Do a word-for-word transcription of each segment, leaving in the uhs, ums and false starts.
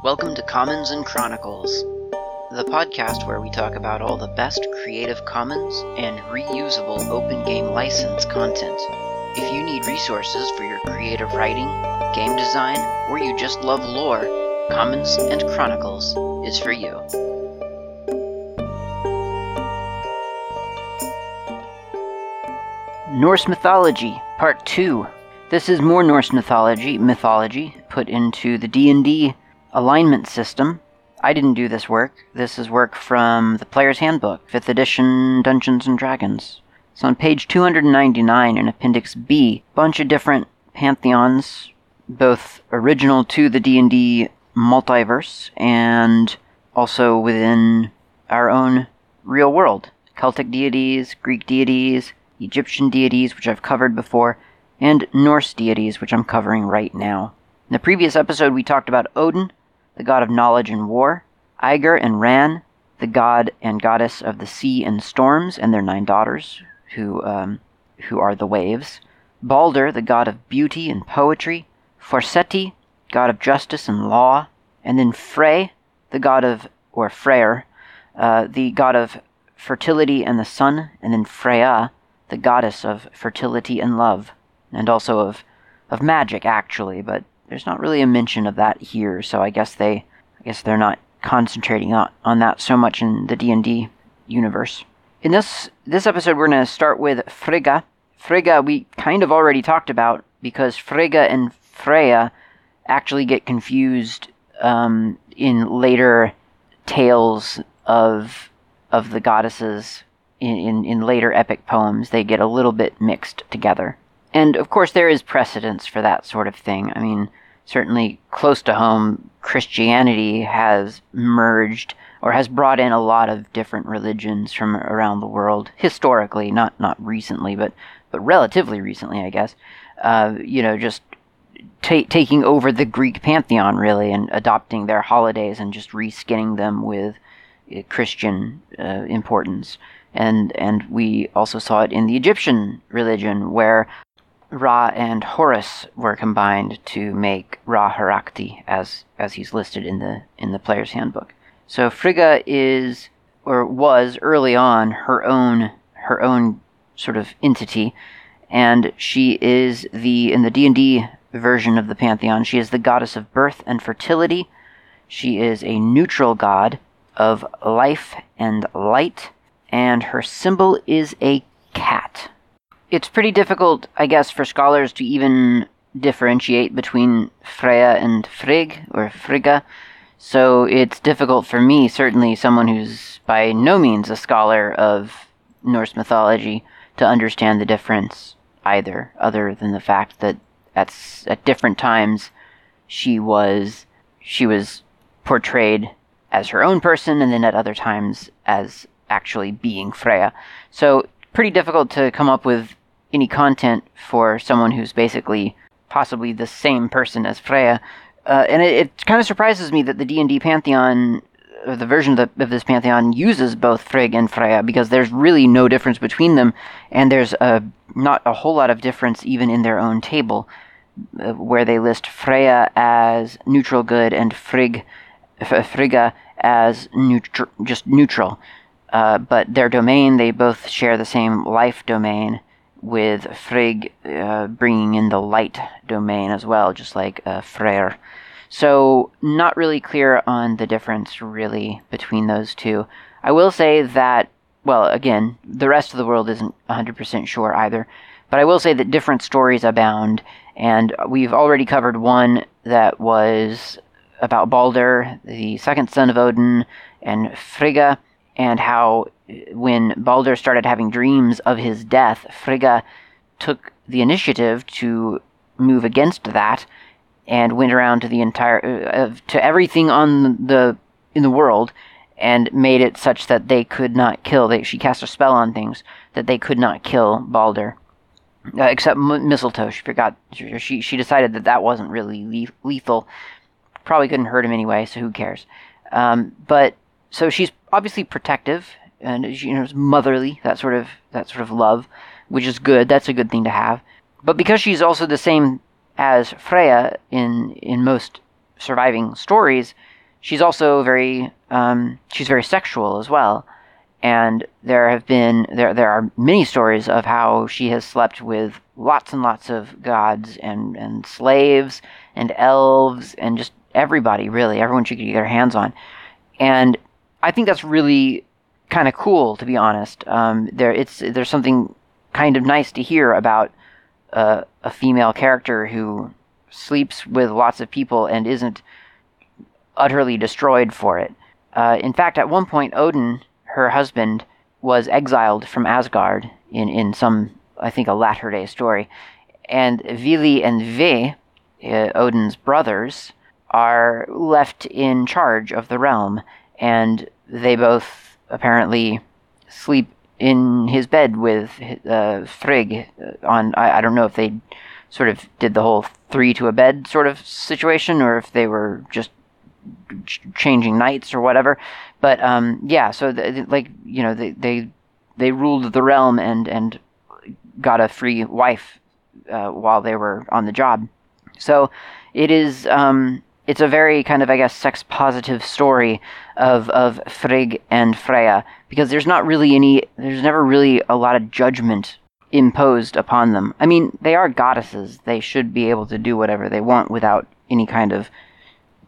Welcome to Commons and Chronicles, the podcast where we talk about all the best Creative Commons and reusable open game license content. If you need resources for your creative writing, game design, or you just love lore, Commons and Chronicles is for you. Norse Mythology, Part two. This is more Norse mythology, mythology put into the D and D alignment system. I didn't do this work. This is work from the Player's Handbook, fifth edition Dungeons and Dragons. It's on page two hundred ninety-nine in Appendix B. Bunch of different pantheons, both original to the D and D multiverse and also within our own real world. Celtic deities, Greek deities, Egyptian deities, which I've covered before, and Norse deities, which I'm covering right now. In the previous episode, we talked about Odin, the god of knowledge and war, Aegir and Ran, the god and goddess of the sea and storms, and their nine daughters, who um, who are the waves, Baldr, the god of beauty and poetry, Forseti, god of justice and law, and then Frey, the god of, or Freyr, uh, the god of fertility and the sun, and then Freya, the goddess of fertility and love, and also of, of magic, actually, but there's not really a mention of that here, so I guess they, I guess they're not concentrating on, on that so much in the D and D universe. In this this episode, we're going to start with Frigga. Frigga we kind of already talked about because Frigga and Freya actually get confused um, in later tales of of the goddesses in, in, in later epic poems. They get a little bit mixed together. And, of course, there is precedence for that sort of thing. I mean, certainly close to home, Christianity has merged or has brought in a lot of different religions from around the world, historically, not not recently, but, but relatively recently, I guess, uh, you know, just ta- taking over the Greek pantheon, really, and adopting their holidays and just reskinning them with uh, Christian uh, importance. And, and we also saw it in the Egyptian religion, where Ra and Horus were combined to make Ra Harakti, as as he's listed in the in the Player's Handbook. So Frigga is or was early on her own her own sort of entity, and she is the in the D and D version of the pantheon. She is the goddess of birth and fertility. She is a neutral god of life and light, and her symbol is a cat. It's pretty difficult, I guess, for scholars to even differentiate between Freya and Frigg, or Frigga, so it's difficult for me, certainly someone who's by no means a scholar of Norse mythology, to understand the difference either, other than the fact that at, at different times she was she was portrayed as her own person, and then at other times as actually being Freya. So, pretty difficult to come up with any content for someone who's basically possibly the same person as Freya. Uh, and it, it kind of surprises me that the D and D Pantheon, or the version of, the, of this Pantheon, uses both Frigg and Freya, because there's really no difference between them, and there's a, not a whole lot of difference even in their own table, uh, where they list Freya as neutral good and Frigg, F- Frigga as neutral, just neutral. Uh, but their domain, they both share the same life domain, with Frigg uh, bringing in the light domain as well, just like uh, Freyr. So, not really clear on the difference, really, between those two. I will say that, well, again, the rest of the world isn't one hundred percent sure either, but I will say that different stories abound, and we've already covered one that was about Baldr, the second son of Odin, and Frigga, and how when Baldr started having dreams of his death, Frigga took the initiative to move against that, and went around to the entire uh, to everything on the in the world, and made it such that they could not kill. They, she cast a spell on things that they could not kill Baldr, uh, except m- mistletoe. She forgot. She she decided that that wasn't really le- lethal. Probably couldn't hurt him anyway, so who cares? Um, but so she's obviously protective and, you know, motherly, that sort of that sort of love, which is good. That's a good thing to have. But because she's also the same as Freya in in most surviving stories, she's also very um, she's very sexual as well. And there have been there there are many stories of how she has slept with lots and lots of gods and, and slaves and elves and just everybody, really, everyone she could get her hands on. And I think that's really kind of cool, to be honest. Um, there it's there's something kind of nice to hear about uh, a female character who sleeps with lots of people and isn't utterly destroyed for it. Uh, in fact, at one point, Odin, her husband, was exiled from Asgard in, in some, I think, a latter-day story. And Vili and Ve, uh, Odin's brothers, are left in charge of the realm, and they both apparently sleep in his bed with uh, Frigg on, I, I don't know if they sort of did the whole three to a bed sort of situation, or if they were just changing nights or whatever, but um, yeah. So the, like you know, they they they ruled the realm and and got a free wife uh, while they were on the job. So it is um, it's a very kind of I guess sex positive story of of Frigg and Freya, because there's not really any there's never really a lot of judgment imposed upon them. I mean, they are goddesses; they should be able to do whatever they want without any kind of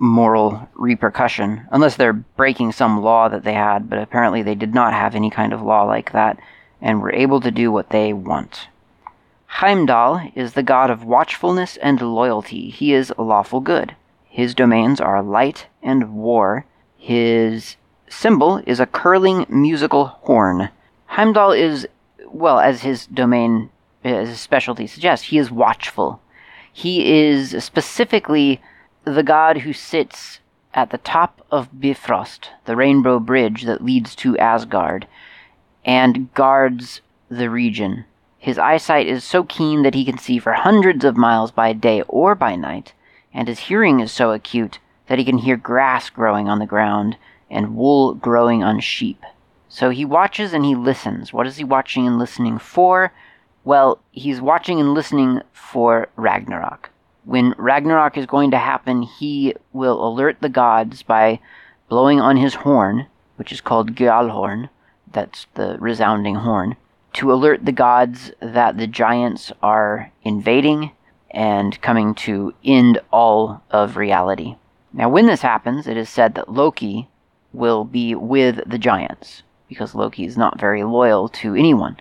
moral repercussion, unless they're breaking some law that they had, but apparently they did not have any kind of law like that, and were able to do what they want. Heimdall is the god of watchfulness and loyalty. He is lawful good. His domains are light and war. His symbol is a curling musical horn. Heimdall is, well, as his domain, as his specialty suggests, he is watchful. He is specifically the god who sits at the top of Bifrost, the rainbow bridge that leads to Asgard, and guards the region. His eyesight is so keen that he can see for hundreds of miles by day or by night, and his hearing is so acute that he can hear grass growing on the ground and wool growing on sheep. So he watches and he listens. What is he watching and listening for? Well, he's watching and listening for Ragnarok. When Ragnarok is going to happen, he will alert the gods by blowing on his horn, which is called Gjallhorn, that's the resounding horn, to alert the gods that the giants are invading and coming to end all of reality. Now, when this happens, it is said that Loki will be with the giants, because Loki is not very loyal to anyone.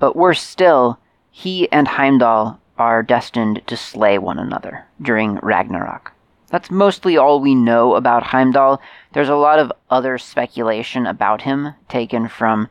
But worse still, he and Heimdall are destined to slay one another during Ragnarok. That's mostly all we know about Heimdall. There's a lot of other speculation about him, taken from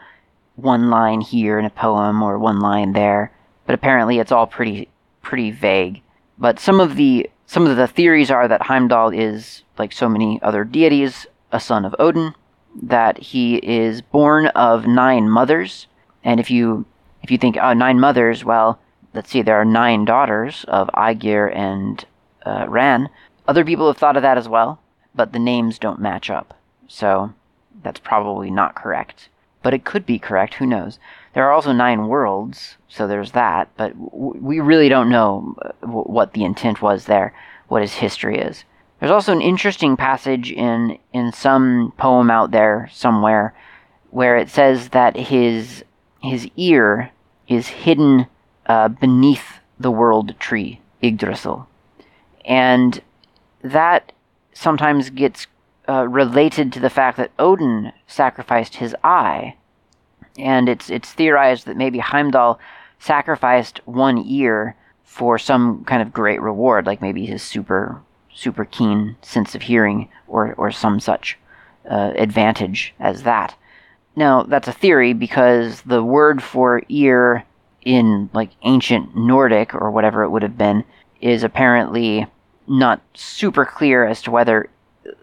one line here in a poem or one line there, but apparently it's all pretty pretty vague. But some of the some of the theories are that Heimdall is, like so many other deities, a son of Odin, that he is born of nine mothers, and if you if you think, oh, nine mothers, well, let's see, there are nine daughters of Aegir and uh, Ran. Other people have thought of that as well, but the names don't match up. So that's probably not correct. But it could be correct, who knows. There are also nine worlds, so there's that, but w- we really don't know w- what the intent was there, what his history is. There's also an interesting passage in, in some poem out there somewhere where it says that his his ear is hidden Uh, beneath the world tree, Yggdrasil. And that sometimes gets uh, related to the fact that Odin sacrificed his eye. And it's it's theorized that maybe Heimdall sacrificed one ear for some kind of great reward, like maybe his super super keen sense of hearing or, or some such uh, advantage as that. Now, that's a theory because the word for ear in like ancient Nordic or whatever it would have been is apparently not super clear as to whether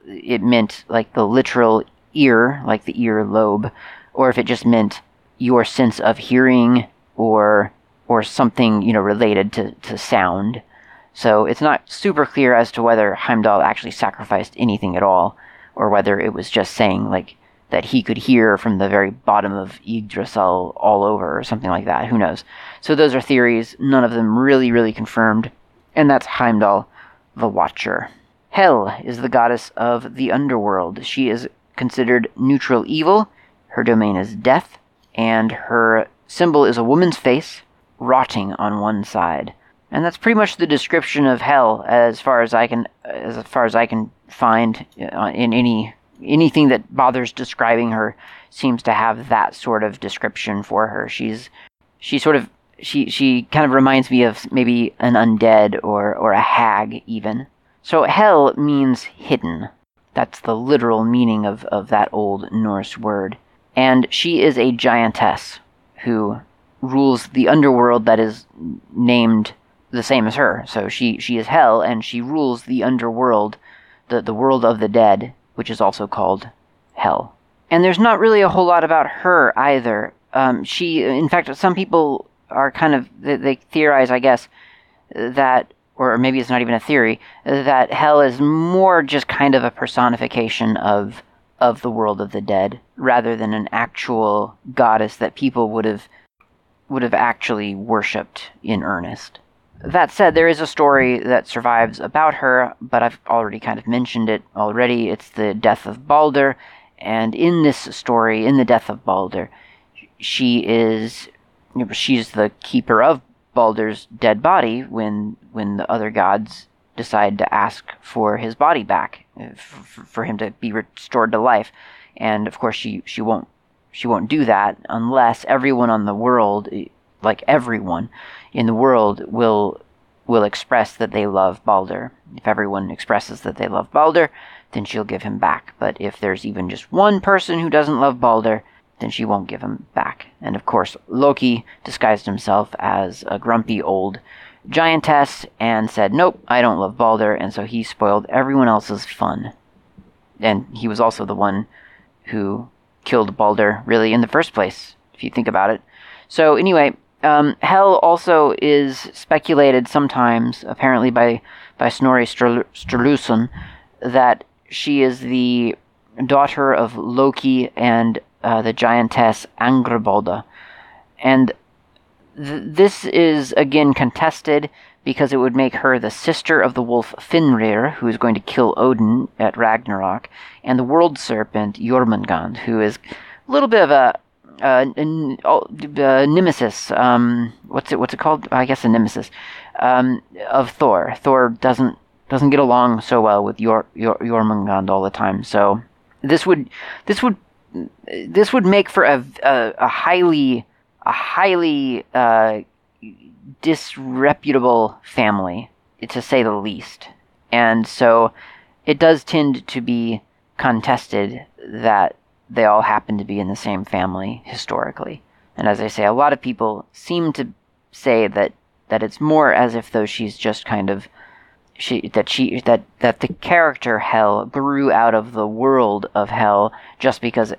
it meant like the literal ear, like the ear lobe, or if it just meant your sense of hearing or or something, you know, related to, to sound. So it's not super clear as to whether Heimdall actually sacrificed anything at all, or whether it was just saying like that he could hear from the very bottom of Yggdrasil all over, or something like that. Who knows? So those are theories. None of them really, really confirmed. And that's Heimdall the Watcher. Hel is the goddess of the underworld. She is considered neutral evil. Her domain is death, and her symbol is a woman's face, rotting on one side. And that's pretty much the description of Hel, as far as I can, as far as I can find in any anything that bothers describing her. Seems to have that sort of description for her. She's, she sort of, she she kind of reminds me of maybe an undead or or a hag even. So Hel means hidden. That's the literal meaning of, of that old Norse word. And she is a giantess who rules the underworld that is named the same as her. So she, she is Hel, and she rules the underworld, the, the world of the dead, which is also called Hel. And there's not really a whole lot about her either. Um, she, in fact, some people are kind of, they, they theorize, I guess, that, or maybe it's not even a theory, that Hel is more just kind of a personification of of the world of the dead, rather than an actual goddess that people would have would have actually worshipped in earnest. That said, there is a story that survives about her, but I've already kind of mentioned it already. It's the death of Baldr, and in this story, in the death of Baldr, she is she's the keeper of Baldr's dead body when when the other gods decide to ask for his body back, for, for him to be restored to life. And of course she she won't she won't do that unless everyone on the world like everyone in the world will will express that they love Baldr. If everyone expresses that they love Baldr, then she'll give him back. But if there's even just one person who doesn't love Baldr, then she won't give him back. And of course, Loki disguised himself as a grumpy old giantess and said, nope, I don't love Baldr, and so he spoiled everyone else's fun. And he was also the one who killed Baldr, really, in the first place, if you think about it. So anyway, um, Hel also is speculated sometimes, apparently by, by Snorri Sturluson, that she is the daughter of Loki and Uh, the giantess Angrboda. And th- this is again contested because it would make her the sister of the wolf Fenrir, who is going to kill Odin at Ragnarok, and the world serpent Jormungand, who is a little bit of a, a, a, a nemesis. Um, what's it? What's it called? I guess a nemesis um, of Thor. Thor doesn't doesn't get along so well with Jor- Jor- Jormungand all the time. So this would this would This would make for a a, a highly a highly uh, disreputable family, to say the least, and so it does tend to be contested that they all happen to be in the same family historically. And as I say, a lot of people seem to say that, that it's more as if though she's just kind of She that she that that the character Hel grew out of the world of Hel just because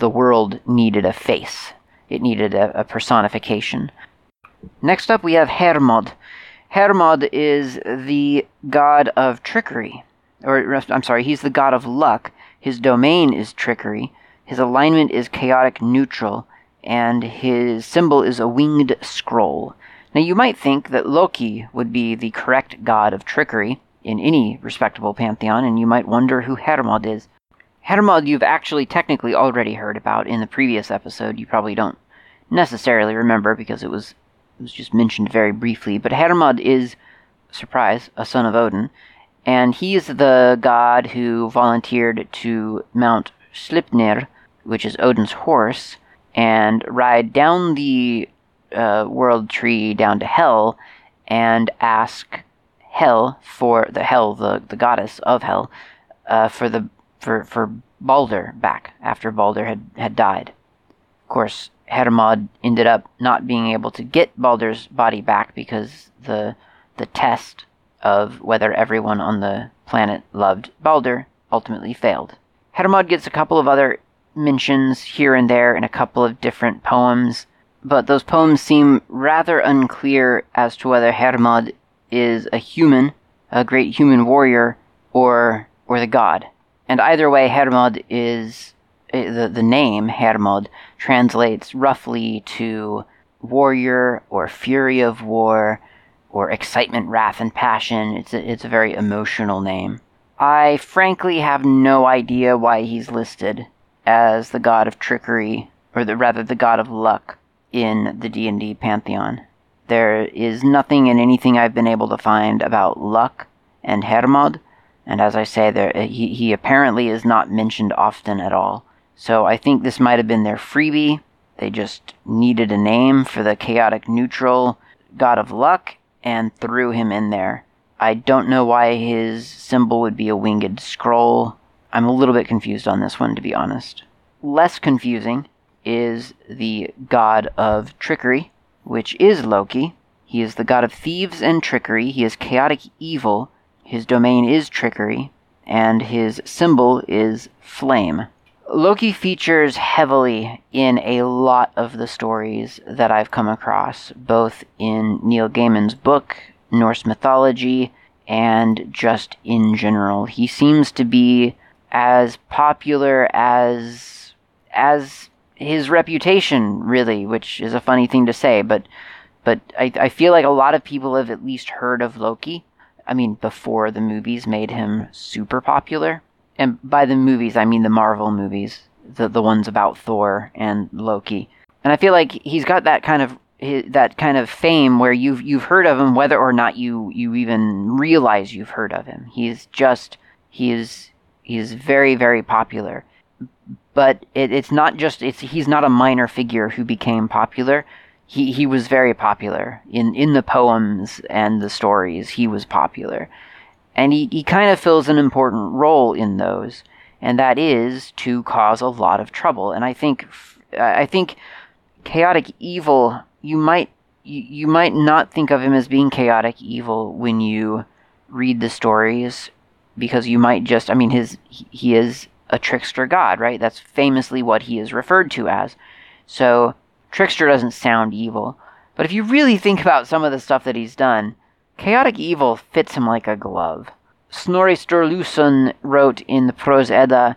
the world needed a face. It needed a, a personification. Next up, we have Hermod. Hermod is the god of trickery, or I'm sorry, he's the god of luck. His domain is trickery. His alignment is chaotic neutral, and his symbol is a winged scroll. Now, you might think that Loki would be the correct god of trickery in any respectable pantheon, and you might wonder who Hermod is. Hermod you've actually technically already heard about in the previous episode. You probably don't necessarily remember because it was, it was just mentioned very briefly, but Hermod is, surprise, a son of Odin, and he is the god who volunteered to mount Sleipnir, which is Odin's horse, and ride down the Uh, world tree down to Hel and ask Hel for the Hel, the, the goddess of Hel, uh, for the for for Baldr back after Baldr had, had died. Of course, Hermod ended up not being able to get Baldr's body back because the the test of whether everyone on the planet loved Baldr ultimately failed. Hermod gets a couple of other mentions here and there in a couple of different poems, but those poems seem rather unclear as to whether Hermod is a human, a great human warrior, or or the god. And either way, Hermod is, the, the name Hermod translates roughly to warrior, or fury of war, or excitement, wrath, and passion. It's a, it's a very emotional name. I frankly have no idea why he's listed as the god of trickery, or the, rather the god of luck, in the D and D pantheon. There is nothing in anything I've been able to find about luck and Hermod, and as I say, there he, he apparently is not mentioned often at all. So I think this might have been their freebie. They just needed a name for the chaotic neutral god of luck and threw him in there. I don't know why his symbol would be a winged scroll. I'm a little bit confused on this one, to be honest. Less confusing is the god of trickery, which is Loki. He is the god of thieves and trickery. He is chaotic evil. His domain is trickery, and his symbol is flame. Loki features heavily in a lot of the stories that I've come across, both in Neil Gaiman's book, Norse Mythology, and just in general. He seems to be as popular as as his reputation, really, which is a funny thing to say, but but I, I feel like a lot of people have at least heard of Loki. I mean, before the movies made him super popular. And by the movies, I mean the Marvel movies, the the ones about Thor and Loki. And I feel like he's got that kind of that kind of fame where you've you've heard of him, whether or not you you even realize you've heard of him. He's just he is he is very very popular. But it, it's not just it's he's not a minor figure who became popular. He he was very popular in in the poems and the stories. He was popular. And he, he kind of fills an important role in those, and that is to cause a lot of trouble. And I think, I think, chaotic evil. You might you, you might not think of him as being chaotic evil when you read the stories, because you might just. I mean, his he is a trickster god, right? That's famously what he is referred to as. So trickster doesn't sound evil, but if you really think about some of the stuff that he's done, chaotic evil fits him like a glove. Snorri Sturluson wrote in the Prose Edda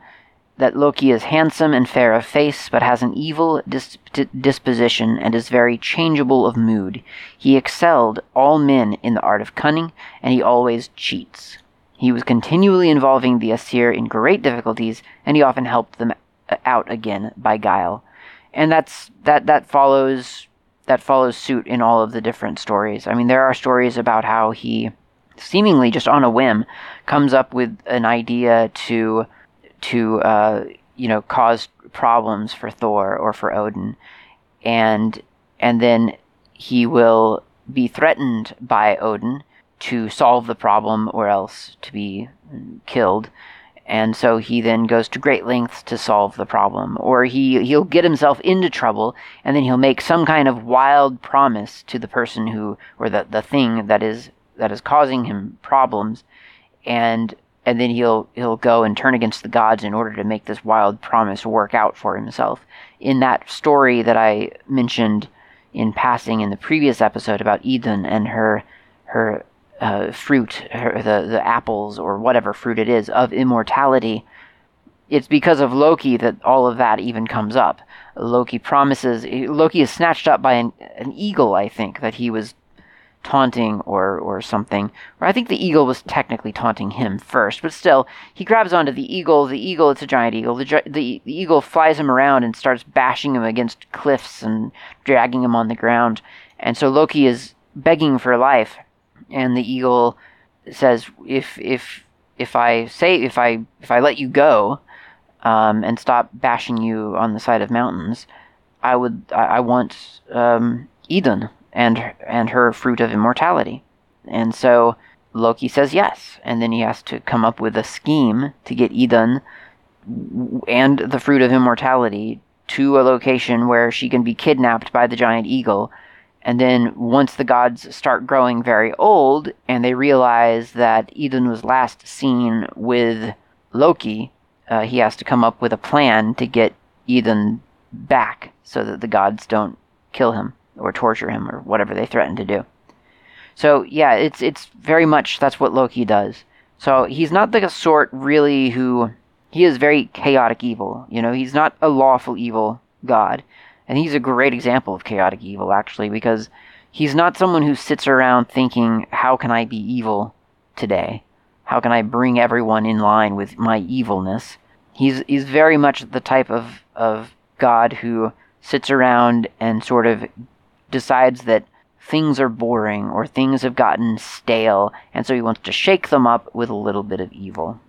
that Loki is handsome and fair of face, but has an evil dis- disposition and is very changeable of mood. He excelled all men in the art of cunning, and he always cheats. He was continually involving the Aesir in great difficulties, and he often helped them out again by guile. And that's that. That follows. That follows suit in all of the different stories. I mean, there are stories about how he, seemingly just on a whim, comes up with an idea to, to uh, you know, cause problems for Thor or for Odin, and and then he will be threatened by Odin to solve the problem or else to be killed. And so he then goes to great lengths to solve the problem. Or he, he'll get himself into trouble, and then he'll make some kind of wild promise to the person who, or the, the thing that is that is causing him problems, and and then he'll he'll go and turn against the gods in order to make this wild promise work out for himself. In that story that I mentioned in passing in the previous episode about Idun and her her Uh, fruit, or the, the apples, or whatever fruit it is, of immortality, it's because of Loki that all of that even comes up. Loki promises... Loki is snatched up by an, an eagle, I think, that he was taunting or, or something. Or I think the eagle was technically taunting him first, but still, he grabs onto the eagle. The eagle, it's a giant eagle. The, the, the eagle flies him around and starts bashing him against cliffs and dragging him on the ground. And so Loki is begging for life. And the eagle says, if if if I say if I if I let you go, um, and stop bashing you on the side of mountains, I would I, I want um, Idun and and her fruit of immortality. And so Loki says yes, and then he has to come up with a scheme to get Idun and the fruit of immortality to a location where she can be kidnapped by the giant eagle. And then once the gods start growing very old, and they realize that Idun was last seen with Loki, uh, he has to come up with a plan to get Idun back so that the gods don't kill him or torture him or whatever they threaten to do. So yeah, it's it's very much that's what Loki does. So he's not the sort really who... He is very chaotic evil, you know? He's not a lawful evil god. And he's a great example of chaotic evil, actually, because he's not someone who sits around thinking, how can I be evil today? How can I bring everyone in line with my evilness? He's he's very much the type of, of god who sits around and sort of decides that things are boring or things have gotten stale, and so he wants to shake them up with a little bit of evil.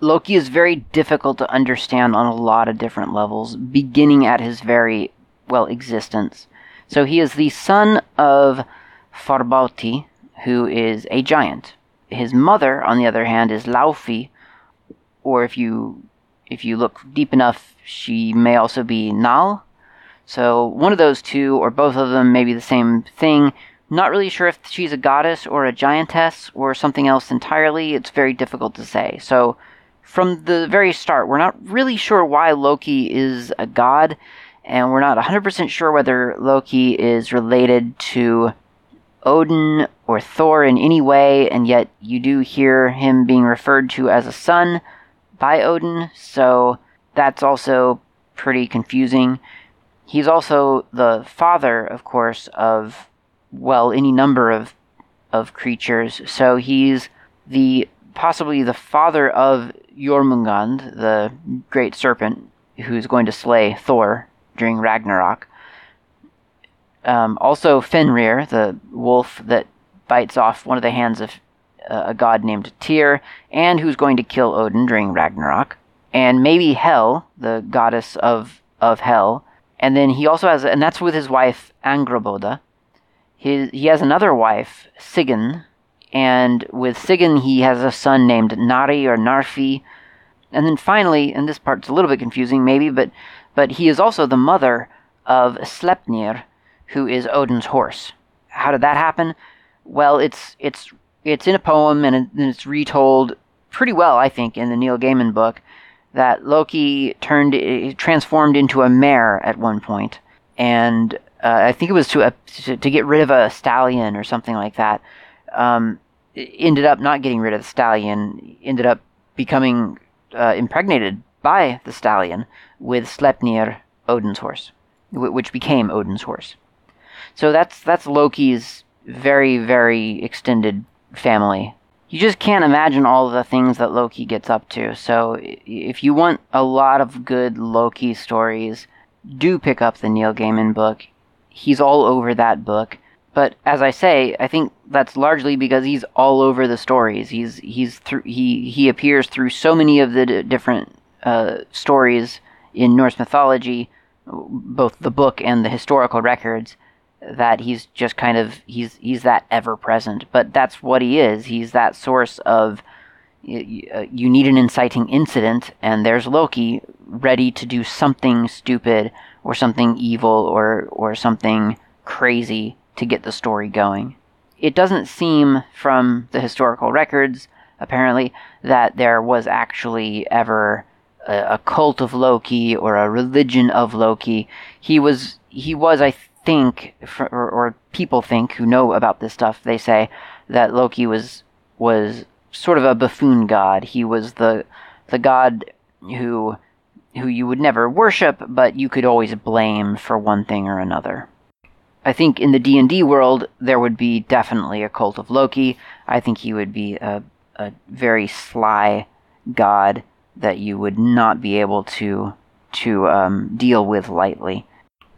Loki is very difficult to understand on a lot of different levels, beginning at his very, well, existence. So he is the son of Farbauti, who is a giant. His mother, on the other hand, is Laufey, or if you if you look deep enough, she may also be Nal. So one of those two, or both of them, may be the same thing. Not really sure if she's a goddess or a giantess or something else entirely. It's very difficult to say. So from the very start, we're not really sure why Loki is a god, and we're not one hundred percent sure whether Loki is related to Odin or Thor in any way, and yet you do hear him being referred to as a son by Odin, so that's also pretty confusing. He's also the father, of course, of, well, any number of of creatures, so he's the possibly the father of Jormungand, the great serpent who's going to slay Thor during Ragnarok. Um, also Fenrir, the wolf that bites off one of the hands of uh, a god named Tyr, and who's going to kill Odin during Ragnarok. And maybe Hel, the goddess of, of Hel. And then he also has, and that's with his wife, Angrboda. His, he has another wife, Sigyn, and with Sigyn he has a son named Nari or Narfi. And then finally, and this part's a little bit confusing maybe, but, but he is also the mother of Sleipnir, who is Odin's horse. How did that happen? Well, it's it's it's in a poem, and, it, and it's retold pretty well, I think, in the Neil Gaiman book, that Loki turned transformed into a mare at one point, and uh, I think it was to, a, to to get rid of a stallion or something like that. Um, it ended up not getting rid of the stallion, ended up becoming uh, impregnated by the stallion with Sleipnir, Odin's horse, which became Odin's horse. So that's that's Loki's very, very extended family. You just can't imagine all the things that Loki gets up to. So if you want a lot of good Loki stories, do pick up the Neil Gaiman book. He's all over that book. But as I say, I think that's largely because he's all over the stories. He's he's th- he he appears through so many of the d- different uh, stories in Norse mythology, both the book and the historical records, that he's just kind of, he's he's that ever-present. But that's what he is. He's that source of, you, you need an inciting incident, and there's Loki ready to do something stupid or something evil or, or something crazy to get the story going. It doesn't seem from the historical records, apparently, that there was actually ever a, a cult of Loki or a religion of Loki. He was, he was, I think, think or, or people think who know about this stuff, they say that Loki was was sort of a buffoon god. He was the the god who who you would never worship, but you could always blame for one thing or another. I think in the D and D world there would be definitely a cult of Loki. I think he would be a a very sly god that you would not be able to to um, deal with lightly.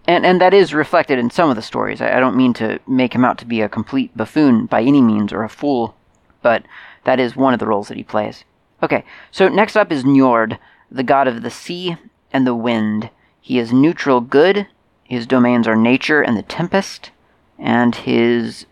And and that is reflected in some of the stories. I, I don't mean to make him out to be a complete buffoon by any means, or a fool, but that is one of the roles that he plays. Okay, so next up is Njord, the god of the sea and the wind. He is neutral good, his domains are nature and the tempest, and his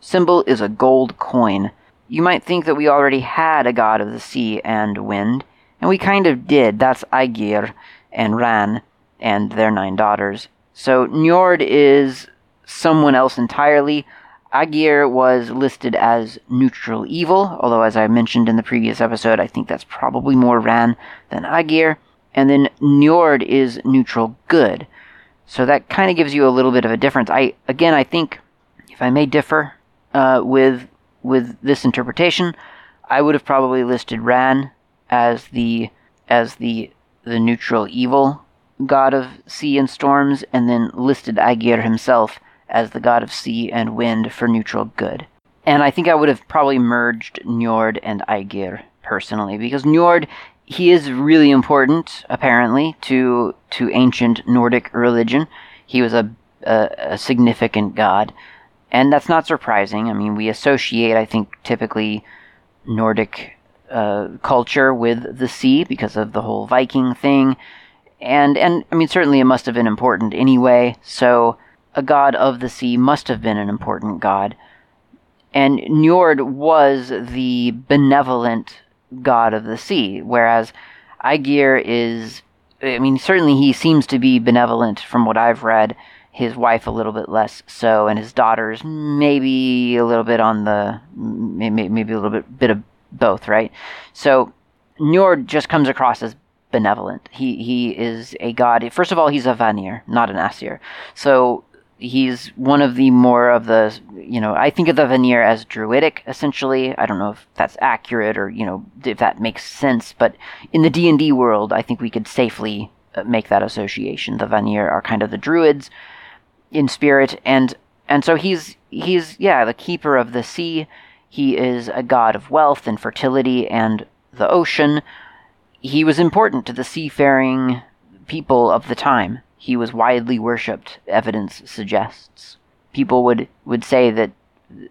symbol is a gold coin. You might think that we already had a god of the sea and wind, and we kind of did. That's Aegir and Ran and their nine daughters. So Njord is someone else entirely. Aegir was listed as neutral evil, although as I mentioned in the previous episode, I think that's probably more Ran than Aegir. And then Njord is neutral good. So that kind of gives you a little bit of a difference. I again, I think, if I may differ uh, with with this interpretation, I would have probably listed Ran as the as the the neutral evil god of sea and storms, and then listed Aegir himself as the god of sea and wind for neutral good. And I think I would have probably merged Njord and Aegir, personally, because Njord, he is really important, apparently, to to ancient Nordic religion. He was a, a, a significant god. And that's not surprising. I mean, we associate, I think, typically Nordic uh, culture with the sea because of the whole Viking thing. And, and I mean, certainly it must have been important anyway. So a god of the sea must have been an important god. And Njord was the benevolent god of the sea, whereas Aegir is, I mean, certainly he seems to be benevolent from what I've read. His wife a little bit less so, and his daughters maybe a little bit on the, maybe a little bit, bit of both, right? So Njord just comes across as benevolent. He he is a god. First of all, he's a Vanir, not an Aesir. So he's one of the more of the, you know, I think of the Vanir as druidic, essentially. I don't know if that's accurate or, you know, if that makes sense, but in the D and D world, I think we could safely make that association. The Vanir are kind of the druids in spirit, and and so he's, he's yeah, the keeper of the sea. He is a god of wealth and fertility and the ocean. He was important to the seafaring people of the time. He was widely worshipped, evidence suggests. People would, would say that,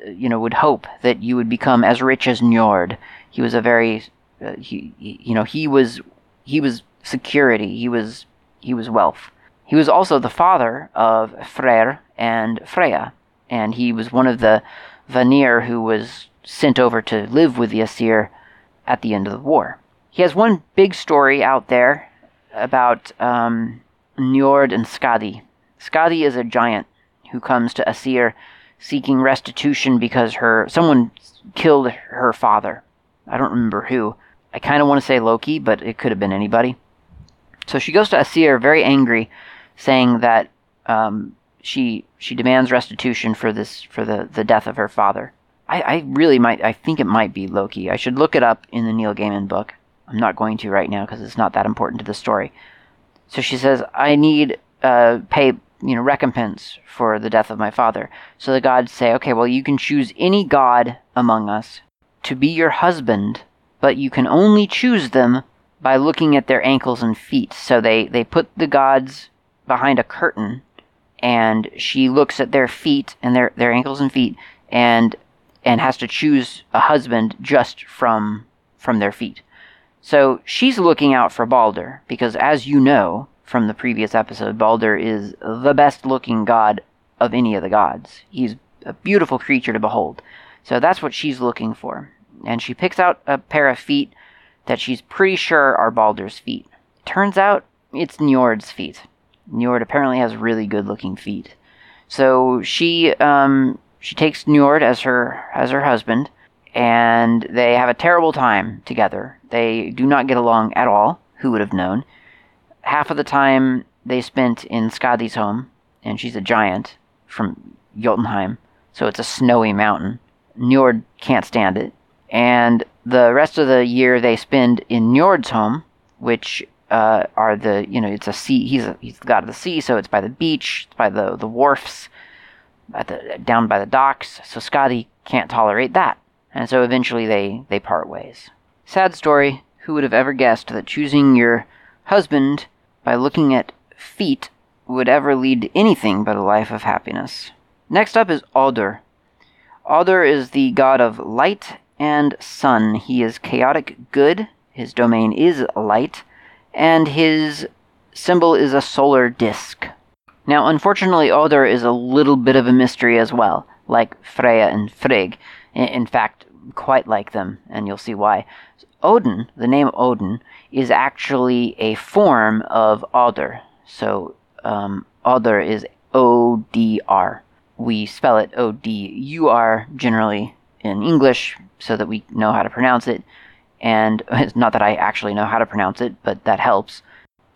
you know, would hope that you would become as rich as Njord. He was a very, uh, he, you know, he was, he was security, he was, he was wealth. He was also the father of Freyr and Freya, and he was one of the Vanir who was sent over to live with the Aesir at the end of the war. He has one big story out there about, um... Njord and Skadi. Skadi is a giant who comes to Aesir seeking restitution because her someone killed her father. I don't remember who. I kind of want to say Loki, but it could have been anybody. So she goes to Aesir very angry, saying that um, she she demands restitution for this for the, the death of her father. I, I really might. I think it might be Loki. I should look it up in the Neil Gaiman book. I'm not going to right now because it's not that important to the story. So she says, I need uh, pay, you know, recompense for the death of my father. So the gods say, okay, well, you can choose any god among us to be your husband, but you can only choose them by looking at their ankles and feet. So they, they put the gods behind a curtain, and she looks at their feet and their, their ankles and feet, and and has to choose a husband just from from their feet. So she's looking out for Baldr, because as you know from the previous episode, Baldr is the best-looking god of any of the gods. He's a beautiful creature to behold. So that's what she's looking for. And she picks out a pair of feet that she's pretty sure are Baldr's feet. Turns out it's Njord's feet. Njord apparently has really good-looking feet. So she um, she takes Njord as her as her husband, and they have a terrible time together. They do not get along at all. Who would have known? Half of the time they spent in Skadi's home, and she's a giant from Jotunheim, so it's a snowy mountain. Njord can't stand it. And the rest of the year they spend in Njord's home, which uh, are the, you know, it's a sea, he's, a, he's the god of the sea, so it's by the beach, it's by the, the wharfs, by the, down by the docks, so Skadi can't tolerate that. And so eventually they, they part ways. Sad story. Who would have ever guessed that choosing your husband by looking at feet would ever lead to anything but a life of happiness? Next up is Odur. Odur is the god of light and sun. He is chaotic good. His domain is light. And his symbol is a solar disk. Now, unfortunately, Odur is a little bit of a mystery as well, like Freya and Frigg. In fact, quite like them, and you'll see why. Odin, the name Odin, is actually a form of Odr. So, um, Odr is O D R. We spell it O D U R generally in English so that we know how to pronounce it. And it's not that I actually know how to pronounce it, but that helps.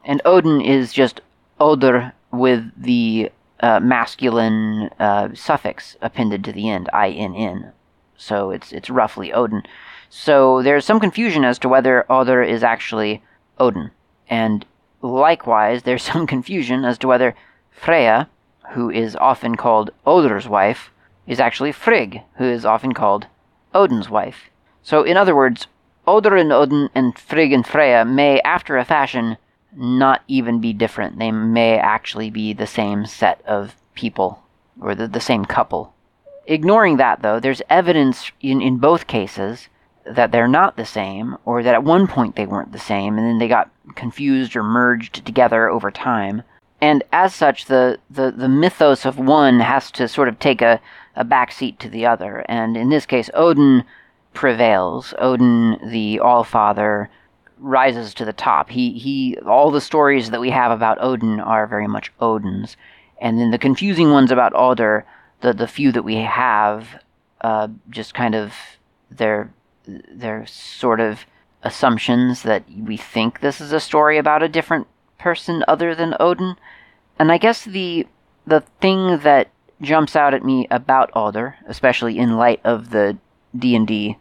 And Odin is just Odr with the uh, masculine uh, suffix appended to the end, I N N. So it's it's roughly Odin. So there's some confusion as to whether Odur is actually Odin. And likewise, there's some confusion as to whether Freya, who is often called Odur's wife, is actually Frigg, who is often called Odin's wife. So in other words, Odur and Odin and Frigg and Freya may, after a fashion, not even be different. They may actually be the same set of people, or the, the same couple. Ignoring that, though, there's evidence in, in both cases that they're not the same, or that at one point they weren't the same, and then they got confused or merged together over time. And as such, the, the, the mythos of one has to sort of take a, a backseat to the other. And in this case, Odin prevails. Odin, the All-Father, rises to the top. He he. All the stories that we have about Odin are very much Odin's. And then the confusing ones about Odur, the, the few that we have, uh, just kind of they're, they're sort of assumptions that we think this is a story about a different person other than Odin. And I guess the the thing that jumps out at me about Odur, especially in light of the D and D,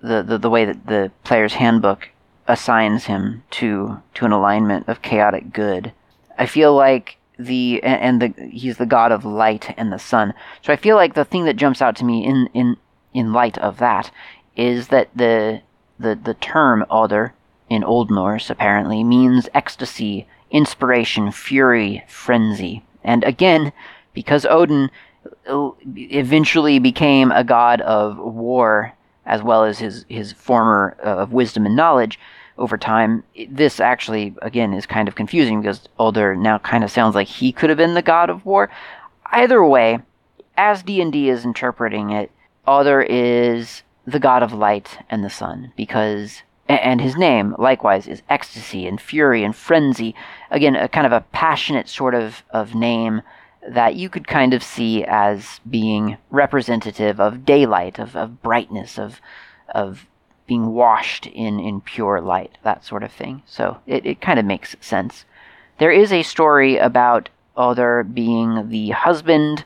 the, the the way that the Player's Handbook assigns him to to an alignment of chaotic good, I feel like the and, and the he's the god of light and the sun. So I feel like the thing that jumps out to me in in, in light of that is that the the the term Odur in Old Norse, apparently, means ecstasy, inspiration, fury, frenzy. And again, because Odin eventually became a god of war, as well as his, his former uh, of wisdom and knowledge over time, this actually, again, is kind of confusing because Odur now kind of sounds like he could have been the god of war. Either way, as D and D is interpreting it, Odur is the god of light and the sun, because... and his name, likewise, is Ecstasy and Fury and Frenzy. Again, a kind of a passionate sort of, of name that you could kind of see as being representative of daylight, of, of brightness, of of being washed in, in pure light, that sort of thing. So it, it kind of makes sense. There is a story about Odur being the husband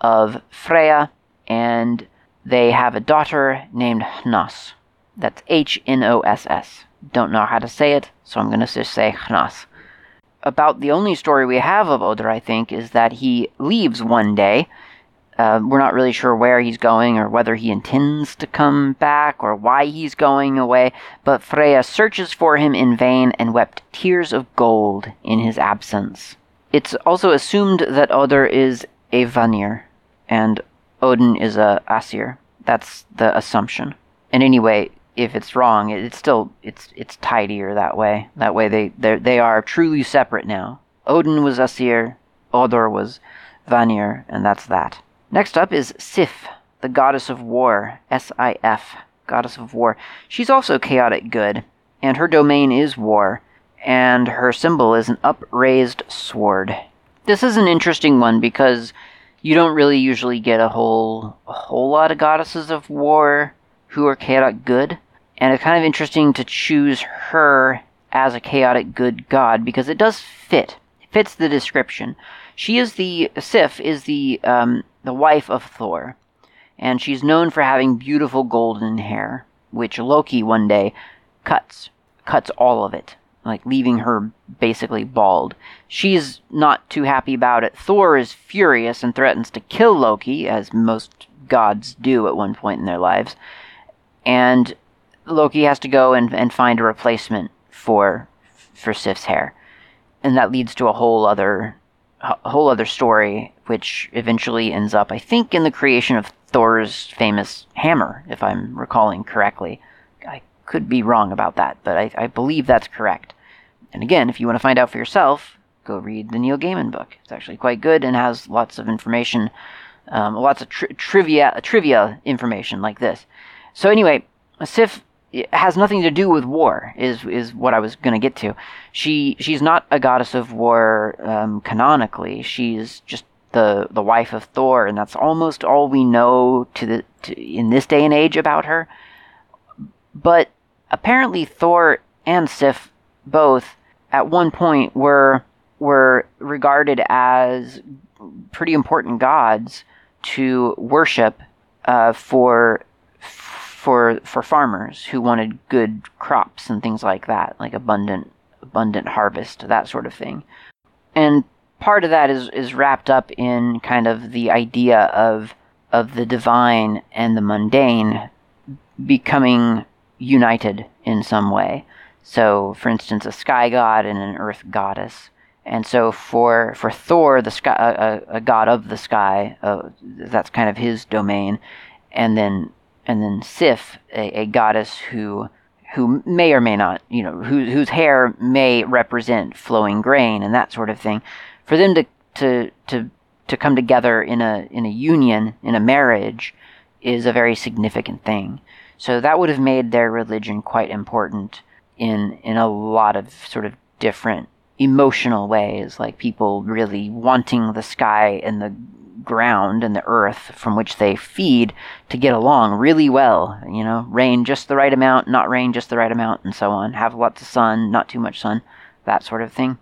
of Freya, and they have a daughter named Hnoss. That's H N O S S. Don't know how to say it, so I'm going to just say Hnoss. About the only story we have of Odur, I think, is that he leaves one day. Uh, we're not really sure where he's going or whether he intends to come back or why he's going away, but Freya searches for him in vain and wept tears of gold in his absence. It's also assumed that Odur is a Vanir, and Odin is a Aesir. That's the assumption. And anyway, if it's wrong, it's still it's it's tidier that way. That way they they are truly separate now. Odin was Aesir, Odur was Vanir, and that's that. Next up is Sif, the goddess of war, S I F, goddess of war. She's also chaotic good, and her domain is war, and her symbol is an upraised sword. This is an interesting one because you don't really usually get a whole a whole lot of goddesses of war who are chaotic good, and it's kind of interesting to choose her as a chaotic good god because it does fit. It fits the description. She is the Sif is the um, the wife of Thor, and she's known for having beautiful golden hair, which Loki one day cuts cuts all of it, like leaving her basically bald. She's not too happy about it. Thor is furious and threatens to kill Loki, as most gods do at one point in their lives. And Loki has to go and, and find a replacement for for Sif's hair, and that leads to a whole other a whole other story, which eventually ends up, I think, in the creation of Thor's famous hammer, if I'm recalling correctly. I could be wrong about that, but I, I believe that's correct. And again, if you want to find out for yourself, go read the Neil Gaiman book. It's actually quite good and has lots of information, um, lots of tri- trivia trivia information like this. So anyway, Sif has nothing to do with war, is is what I was going to get to. She She's not a goddess of war um, canonically. She's just the the wife of Thor, and that's almost all we know to the to, in this day and age about her. But apparently Thor and Sif both, at one point, were were regarded as pretty important gods to worship uh, for... for for farmers who wanted good crops and things like that, like abundant abundant harvest, that sort of thing. And part of that is, is wrapped up in kind of the idea of of the divine and the mundane becoming united in some way. So, for instance, a sky god and an earth goddess. And so for, for Thor, the sky, uh, a god of the sky, uh, that's kind of his domain. And then and then Sif, a, a goddess who who may or may not, you know, who, whose hair may represent flowing grain and that sort of thing. For them to to to, to come together in a in a union, in a marriage, is a very significant thing. So that would have made their religion quite important in in a lot of sort of different emotional ways, like people really wanting the sky and the ground and the earth from which they feed to get along really well. You know, rain just the right amount, not rain just the right amount, and so on. Have lots of sun, not too much sun, that sort of thing.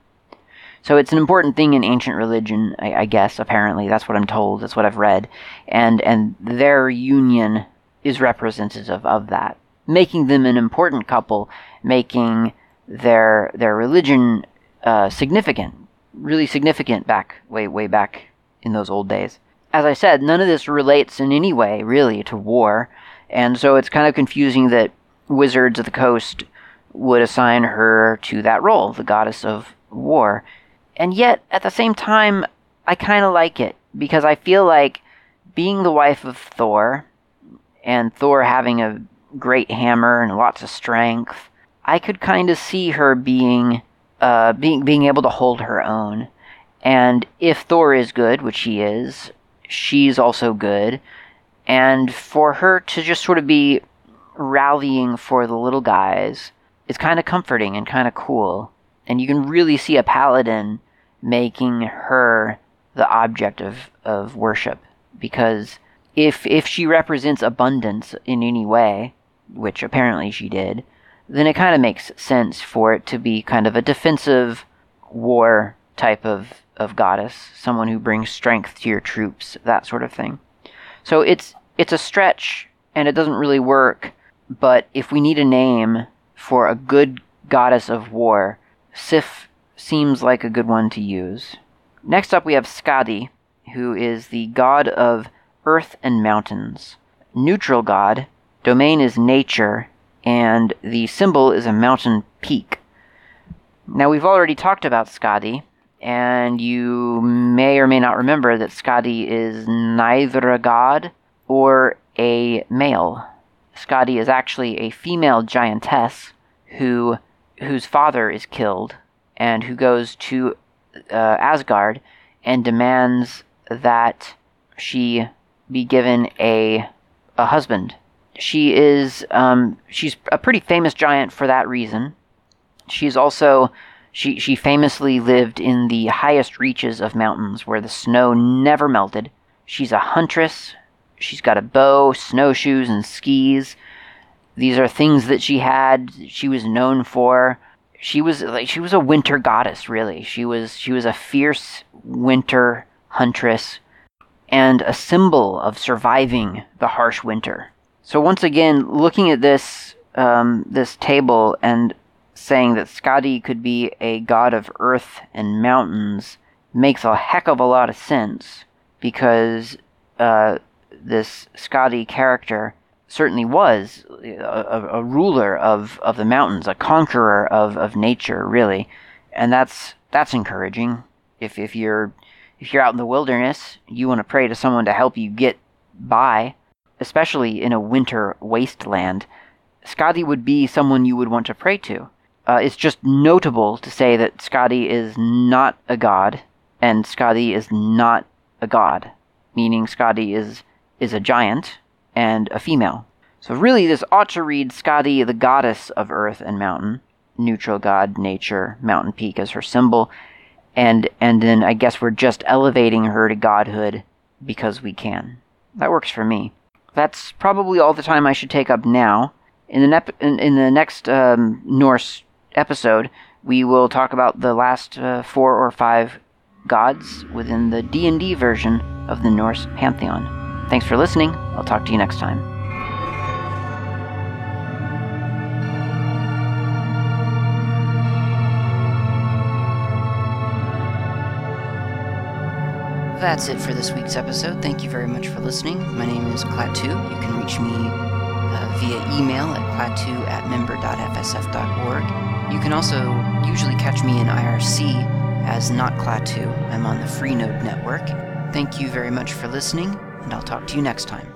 So it's an important thing in ancient religion, I, I guess, apparently. That's what I'm told, that's what I've read. And and their union is representative of that, making them an important couple, making their their religion Uh, significant, really significant back, way, way back in those old days. As I said, none of this relates in any way, really, to war, and so it's kind of confusing that Wizards of the Coast would assign her to that role, the goddess of war. And yet, at the same time, I kind of like it, because I feel like being the wife of Thor, and Thor having a great hammer and lots of strength, I could kind of see her being... Uh, being being able to hold her own. And if Thor is good, which he is, she's also good. And for her to just sort of be rallying for the little guys is kind of comforting and kind of cool. And you can really see a paladin making her the object of, of worship. Because if if she represents abundance in any way, which apparently she did, then it kind of makes sense for it to be kind of a defensive war type of, of goddess, someone who brings strength to your troops, that sort of thing. So it's it's a stretch, and it doesn't really work, but if we need a name for a good goddess of war, Sif seems like a good one to use. Next up we have Skadi, who is the god of earth and mountains. Neutral god, domain is nature, and the symbol is a mountain peak. Now, we've already talked about Skadi, and you may or may not remember that Skadi is neither a god or a male. Skadi is actually a female giantess who whose father is killed, and who goes to uh, Asgard and demands that she be given a a husband. She is, um, she's a pretty famous giant for that reason. She's also, she, she famously lived in the highest reaches of mountains where the snow never melted. She's a huntress. She's got a bow, snowshoes, and skis. These are things that she had, she was known for. She was, like, she was a winter goddess, really. She was, she was a fierce winter huntress and a symbol of surviving the harsh winter. So once again, looking at this um, this table and saying that Skadi could be a god of earth and mountains makes a heck of a lot of sense, because uh, this Skadi character certainly was a, a ruler of, of the mountains, a conqueror of, of nature, really, and that's that's encouraging. If if you're if you're out in the wilderness, you want to pray to someone to help you get by. Especially in a winter wasteland, Skadi would be someone you would want to pray to. Uh, it's just notable to say that Skadi is not a god, and Skadi is not a god, meaning Skadi is, is a giant and a female. So really, this ought to read Skadi, the goddess of earth and mountain, neutral god, nature, mountain peak as her symbol, and and then I guess we're just elevating her to godhood because we can. That works for me. That's probably all the time I should take up now. In the, nep- in, in the next um, Norse episode, we will talk about the last uh, four or five gods within the D and D version of the Norse pantheon. Thanks for listening. I'll talk to you next time. That's it for this week's episode. Thank you very much for listening. My name is Klaatu. You can reach me uh, via email at klaatu at member dot f s f dot org. You can also usually catch me in I R C as Not Klaatu. I'm on the Freenode Network. Thank you very much for listening, and I'll talk to you next time.